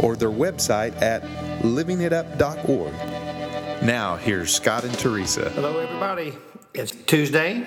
or their website at livingitup.org. Now here's Scott and Teresa. Hello everybody. It's Tuesday.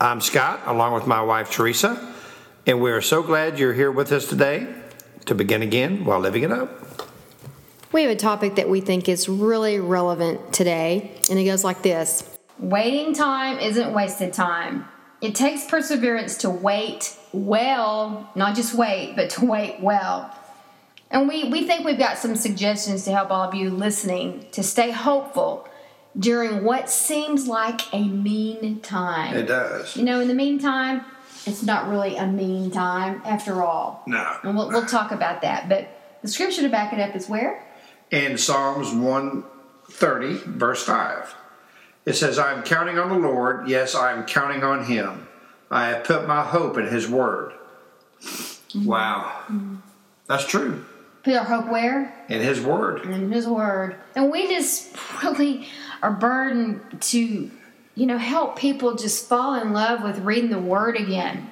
I'm Scott along with my wife Teresa, and we are so glad you're here with us today to begin again while living it up. We have a topic that we think is really relevant today, and it goes like this. Waiting time isn't wasted time. It takes perseverance to wait well, not just wait, but to wait well. And we think we've got some suggestions to help all of you listening to stay hopeful during what seems like a mean time. It does. You know, in the meantime, it's not really a mean time after all. No. And we'll talk about that. But the scripture to back it up is where? In Psalms 130, verse 5. It says, I am counting on the Lord. Yes, I am counting on Him. I have put my hope in His word. Mm-hmm. Wow. Mm-hmm. That's true. Put our hope where? In His Word. In His Word. And we just really are burdened to, you know, help people just fall in love with reading the Word again.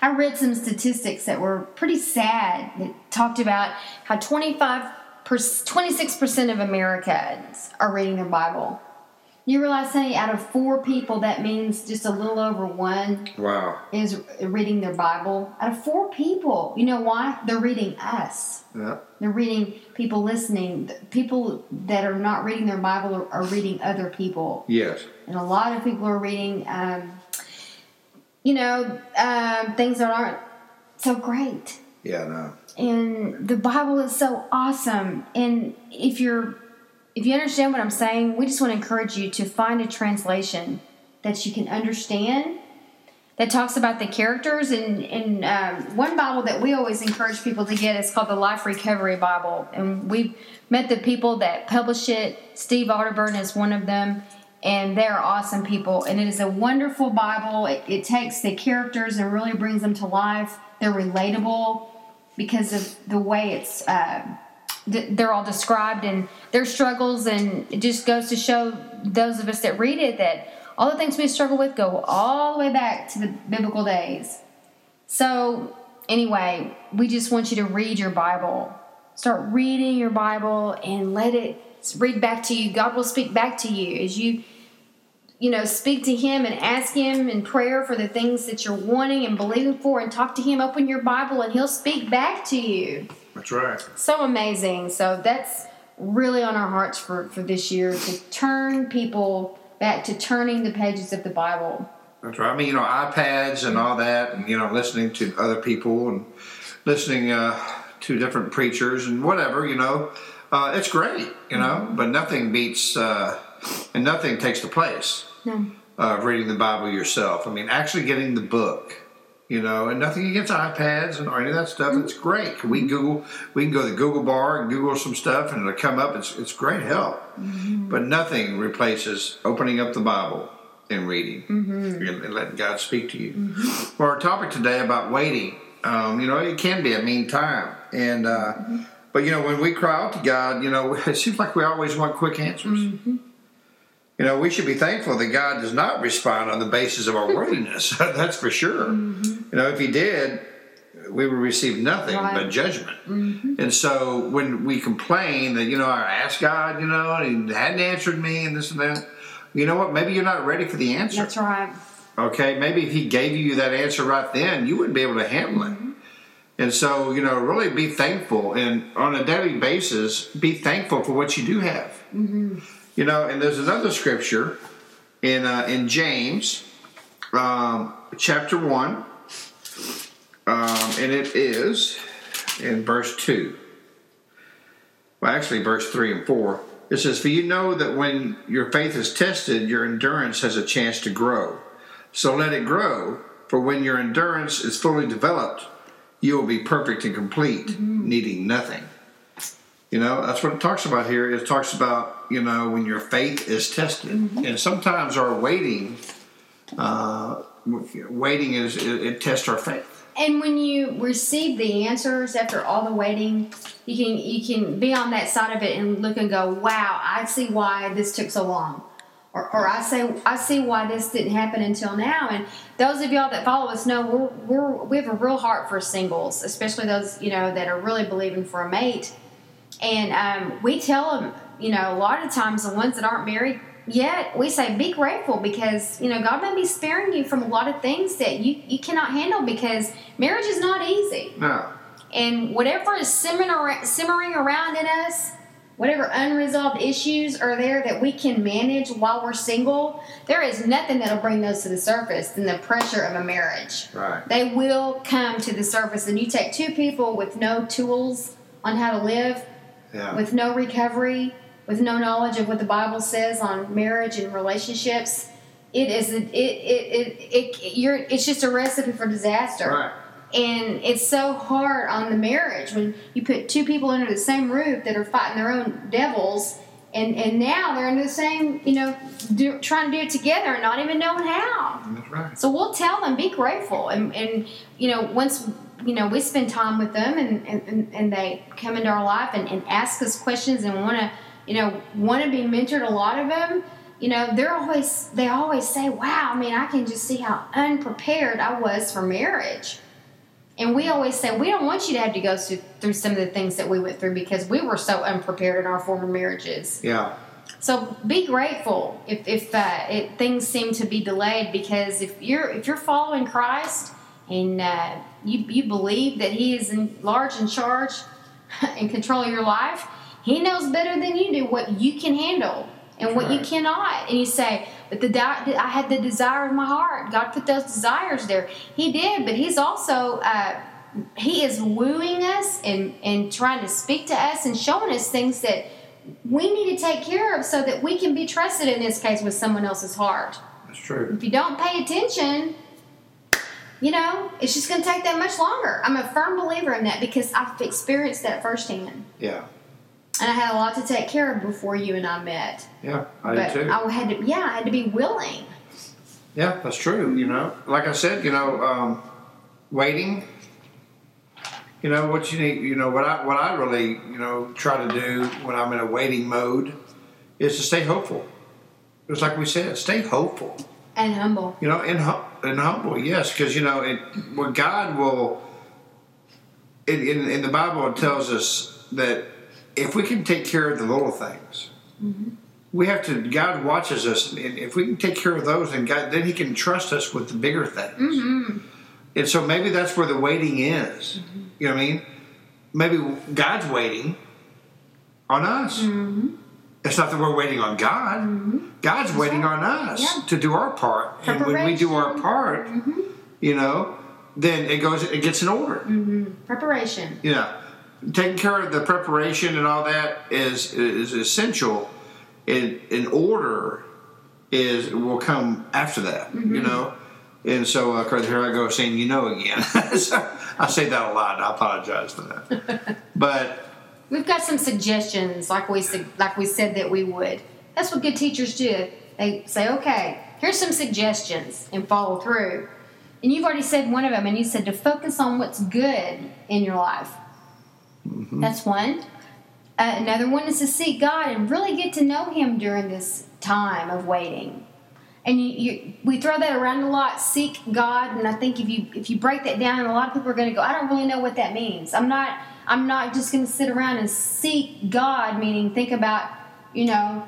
I read some statistics that were pretty sad that talked about how 26% of Americans are reading their Bible. You realize, honey, out of 4 people, that means just a little over 1 wow. is reading their Bible. Out of 4 people. You know why? They're reading us. Yeah. They're reading people listening. People that are not reading their Bible are reading other people. Yes. And a lot of people are reading, things that aren't so great. Yeah, I know. And the Bible is so awesome. And if you understand what I'm saying, we just want to encourage you to find a translation that you can understand that talks about the characters. And one Bible that we always encourage people to get is called the Life Recovery Bible. And we've met the people that publish it. Steve Otterburn is one of them. And they're awesome people. And it is a wonderful Bible. It takes the characters and really brings them to life. They're relatable because of the way it's... they're all described and their struggles, and it just goes to show those of us that read it that all the things we struggle with go all the way back to the biblical days. So anyway, we just want you to read your Bible. Start reading your Bible and let it read back to you. God will speak back to you as you speak to Him and ask Him in prayer for the things that you're wanting and believing for, and talk to Him. Open your Bible and He'll speak back to you. That's right. So amazing. So that's really on our hearts for this year, to turn people back to turning the pages of the Bible. That's right. I mean, iPads and all that, and, listening to other people and listening to different preachers and whatever, it's great, mm-hmm. but nothing beats and nothing takes the place of reading the Bible yourself. I mean, actually getting the book. And nothing against iPads and or any of that stuff. It's great. We can go to the Google bar and Google some stuff, and it'll come up. It's great help. Mm-hmm. But nothing replaces opening up the Bible and reading mm-hmm. and letting God speak to you. Mm-hmm. Well, our topic today about waiting, it can be a mean time. And mm-hmm. But, when we cry out to God, it seems like we always want quick answers. Mm-hmm. We should be thankful that God does not respond on the basis of our worthiness. That's for sure. Mm-hmm. If He did, we would receive nothing but judgment. Mm-hmm. And so when we complain that, I asked God, and He hadn't answered me and this and that, you know what? Maybe you're not ready for the answer. That's right. Okay? Maybe if He gave you that answer right then, you wouldn't be able to handle it. Mm-hmm. And so, really be thankful. And on a daily basis, be thankful for what you do have. Mm-hmm. And there's another scripture in James, chapter 1, and it is in verse 2. Well, actually, verse 3 and 4. It says, for you know that when your faith is tested, your endurance has a chance to grow. So let it grow, for when your endurance is fully developed, you will be perfect and complete, mm-hmm. needing nothing. You know, that's what it talks about here. It talks about, you know, when your faith is tested. Mm-hmm. And sometimes our waiting is, it tests our faith. And when you receive the answers after all the waiting, you can be on that side of it and look and go, wow, I see why this took so long. Or I see why this didn't happen until now. And those of y'all that follow us know we have a real heart for singles, especially those, you know, that are really believing for a mate. And we tell them, you know, a lot of times the ones that aren't married yet, we say be grateful because, you know, God may be sparing you from a lot of things that you cannot handle because marriage is not easy. No. And whatever is simmering around in us, whatever unresolved issues are there that we can manage while we're single, there is nothing that'll bring those to the surface than the pressure of a marriage. Right. They will come to the surface. And you take two people with no tools on how to live, yeah, with no recovery, with no knowledge of what the Bible says on marriage and relationships. It's just a recipe for disaster. Right. And it's so hard on the marriage when you put two people under the same roof that are fighting their own devils, and now they're under the same, you know, trying to do it together and not even knowing how. That's right. So we'll tell them, be grateful. And you know, once, you know, we spend time with them and they come into our life and ask us questions and want to be mentored, a lot of them, you know, they always say, wow, I mean, I can just see how unprepared I was for marriage. And we always say, we don't want you to have to go through some of the things that we went through because we were so unprepared in our former marriages. Yeah. So be grateful if things seem to be delayed, because if you're following Christ and you believe that He is in large in charge and control of your life, He knows better than you do what you can handle and what you cannot. And you say, but I had the desire of my heart. God put those desires there. He did, but He's also, He is wooing us and trying to speak to us and showing us things that we need to take care of so that we can be trusted, in this case, with someone else's heart. That's true. If you don't pay attention, you know, it's just going to take that much longer. I'm a firm believer in that because I've experienced that firsthand. Yeah. And I had a lot to take care of before you and I met. Yeah, I did too. I had to be willing. Yeah, that's true, you know. Like I said, you know, waiting, you know, what you need, you know, what I really, you know, try to do when I'm in a waiting mode is to stay hopeful. It's like we said, stay hopeful. And humble. You know, and humble, yes, because, you know, when God will, in the Bible it tells us that if we can take care of the little things, mm-hmm, we have to. God watches us, and if we can take care of those, then He can trust us with the bigger things. Mm-hmm. And so maybe that's where the waiting is. Mm-hmm. You know what I mean? Maybe God's waiting on us. Mm-hmm. It's not that we're waiting on God. Mm-hmm. God's waiting on us, yeah, to do our part. And when we do our part, mm-hmm, you know, then it gets in order. Mm-hmm. Preparation. Yeah. You know, taking care of the preparation and all that is essential, and in order will come after that, mm-hmm, you know. And so, here I go saying "you know" again. So, I say that a lot, and I apologize for that. But we've got some suggestions, like we said that we would. That's what good teachers do. They say, "Okay, here's some suggestions," and follow through. And you've already said one of them, and you said to focus on what's good in your life. Mm-hmm. That's one. Another one is to seek God and really get to know Him during this time of waiting. And we throw that around a lot, seek God. And I think if you break that down, a lot of people are going to go, I don't really know what that means. I'm not just going to sit around and seek God, meaning think about, you know,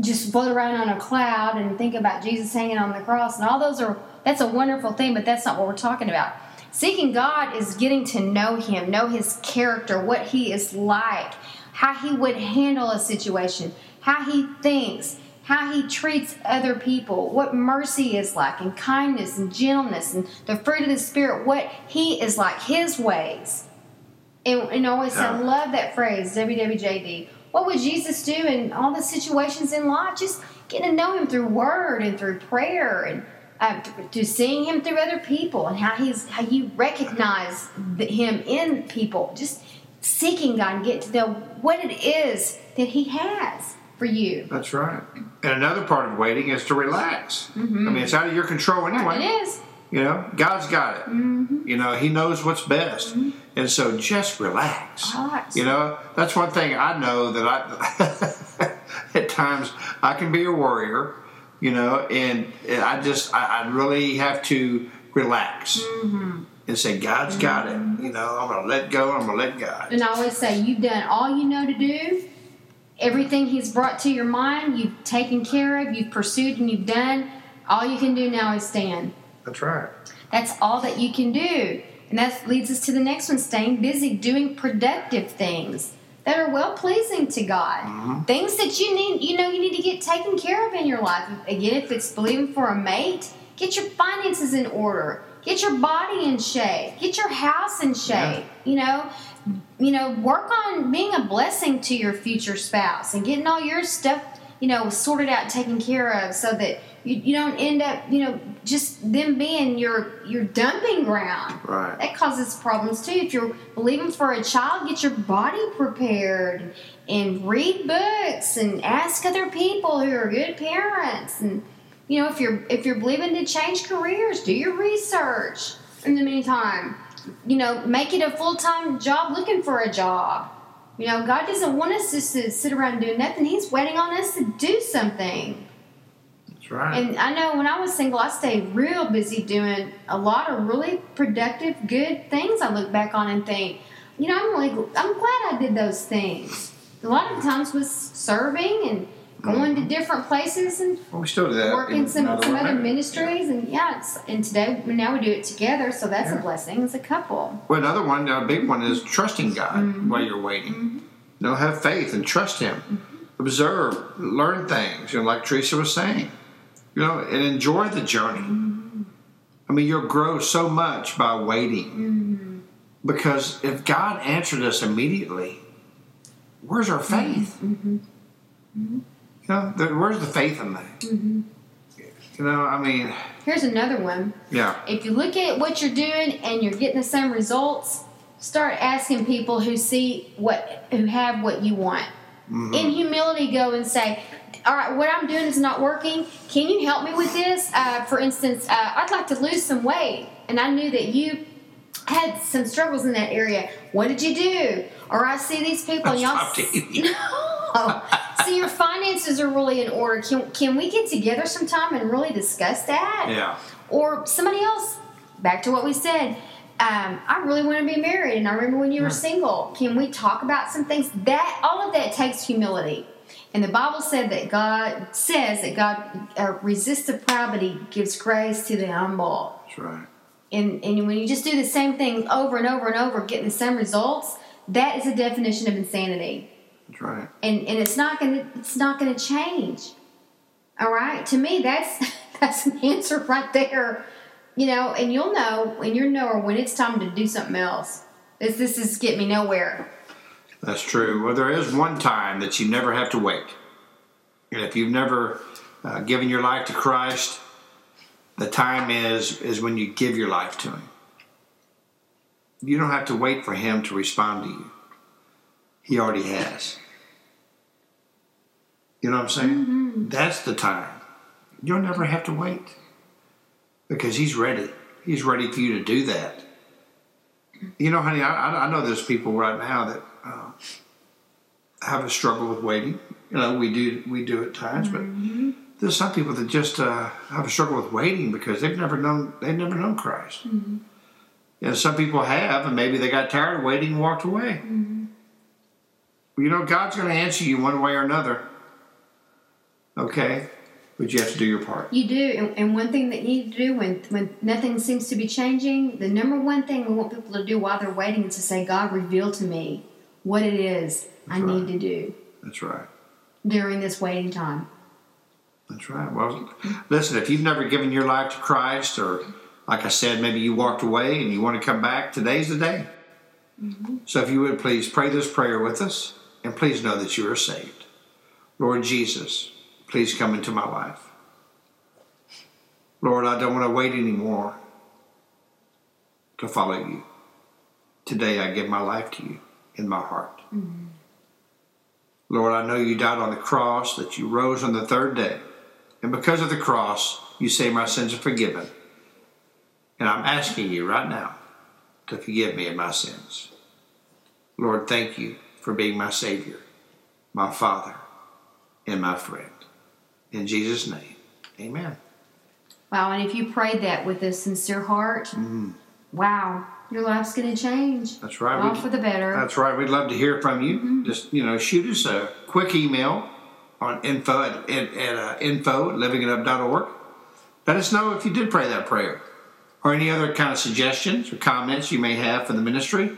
just float around on a cloud and think about Jesus hanging on the cross. And all those that's a wonderful thing, but that's not what we're talking about. Seeking God is getting to know Him, know His character, what He is like, how He would handle a situation, how He thinks, how He treats other people, what mercy is like, and kindness and gentleness, and the fruit of the Spirit, what He is like, His ways. And I always say, I love that phrase, WWJD. What would Jesus do in all the situations in life? Just getting to know Him through Word and through prayer and to seeing Him through other people, and how you recognize Him in people. Just seeking God and get to know what it is that He has for you. That's right. And another part of waiting is to relax. Mm-hmm. I mean, it's out of your control anyway. It is. You know, God's got it. Mm-hmm. You know, He knows what's best. Mm-hmm. And so just relax. Relax. You know, that's one thing I know that I, at times, I can be a worrier, you know, and I really have to relax. Mm-hmm. And say, God's got it. You know, I'm going to let go. I'm going to let God. And I always say, you've done all you know to do. Everything He's brought to your mind, you've taken care of, you've pursued, and you've done. All you can do now is stand. That's right. That's all that you can do. And that leads us to the next one, staying busy, doing productive things that are well-pleasing to God. Mm-hmm. Things that you need, you know, you need to get taken care of in your life. Again, if it's believing for a mate, get your finances in order. Get your body in shape. Get your house in shape. Yeah. You know, work on being a blessing to your future spouse and getting all your stuff, you know, sorted out, taken care of, so that you don't end up, you know, just them being your dumping ground. Right. That causes problems too. If you're believing for a child, get your body prepared and read books and ask other people who are good parents. And you know, if you're believing to change careers, do your research. In the meantime, you know, make it a full-time job, looking for a job. You know, God doesn't want us just to sit around doing nothing. He's waiting on us to do something. That's right. And I know when I was single, I stayed real busy doing a lot of really productive, good things. I look back on and think, you know, I'm glad I did those things. A lot of times was serving and going to different places and we still do that, working some other ministries. Yeah. And now we do it together, so that's a blessing as a couple. Well, another one, a big one, is trusting God while you're waiting. Mm-hmm. You know, have faith and trust Him. Mm-hmm. Observe, learn things, you know, like Teresa was saying, you know, and enjoy the journey. Mm-hmm. I mean, you'll grow so much by waiting because if God answered us immediately, where's our faith? Mm-hmm. Mm-hmm. No, where's the faith in that? Mm-hmm. You know, I mean... Here's another one. Yeah. If you look at what you're doing and you're getting the same results, start asking people who have what you want. Mm-hmm. In humility, go and say, all right, what I'm doing is not working. Can you help me with this? For instance, I'd like to lose some weight, and I knew that you had some struggles in that area. What did you do? Or I see these people and y'all... No! So your finances are really in order. Can we get together sometime and really discuss that? Yeah. Or somebody else, back to what we said, I really want to be married, and I remember when you were single. Can we talk about some things? All of that takes humility. And the Bible says that God resists the proud, but He gives grace to the humble. That's right. And when you just do the same thing over and over and over, getting the same results, that is a definition of insanity. That's right. And it's not gonna change. All right. To me, that's an answer right there. You know, and you'll know when you're when it's time to do something else. This is get me nowhere. That's true. Well, there is one time that you never have to wait. And if you've never given your life to Christ, the time is when you give your life to Him. You don't have to wait for Him to respond to you. He already has. You know what I'm saying? Mm-hmm. That's the time. You'll never have to wait because He's ready. He's ready for you to do that. You know, honey, I know there's people right now that have a struggle with waiting. You know, we do at times, but there's some people that just have a struggle with waiting because they've never known Christ. Mm-hmm. And some people have, and maybe they got tired of waiting and walked away. Mm-hmm. You know, God's going to answer you one way or another. Okay? But you have to do your part. You do. And one thing that you need to do when nothing seems to be changing, the number one thing we want people to do while they're waiting is to say, God, reveal to me what it is I need to do. That's right. During this waiting time. That's right. Well, listen, if you've never given your life to Christ, or like I said, maybe you walked away and you want to come back, today's the day. Mm-hmm. So if you would please pray this prayer with us. And please know that you are saved. Lord Jesus, please come into my life. Lord, I don't want to wait anymore to follow you. Today I give my life to you in my heart. Mm-hmm. Lord, I know you died on the cross, that you rose on the third day. And because of the cross, you say my sins are forgiven. And I'm asking you right now to forgive me of my sins. Lord, thank you for being my Savior, my Father, and my friend. In Jesus' name, amen. Wow, and if you prayed that with a sincere heart, mm-hmm. Wow, your life's going to change. That's right. All for the better. That's right. We'd love to hear from you. Mm-hmm. Just, shoot us a quick email on info@livingitup.org. Let us know if you did pray that prayer or any other kind of suggestions or comments you may have for the ministry.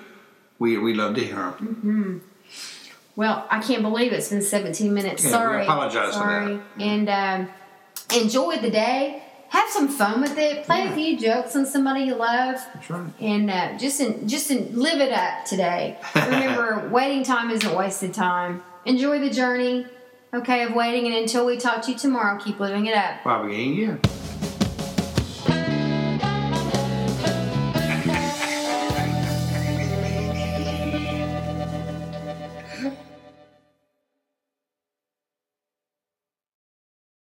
We'd love to hear them. Mm-hmm. Well, I can't believe it's been 17 minutes. Yeah, sorry. We apologize for that. And enjoy the day. Have some fun with it. Play a few jokes on somebody you love. That's right. And just live it up today. Remember, waiting time isn't wasted time. Enjoy the journey, of waiting. And until we talk to you tomorrow, keep living it up. Bye, again.